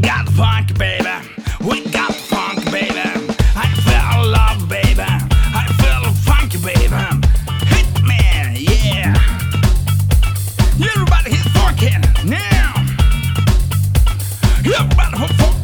got funk, baby. We got funk, baby. I feel love, baby. I feel funky, baby. Hit me, yeah. Everybody is talking now. Everybody who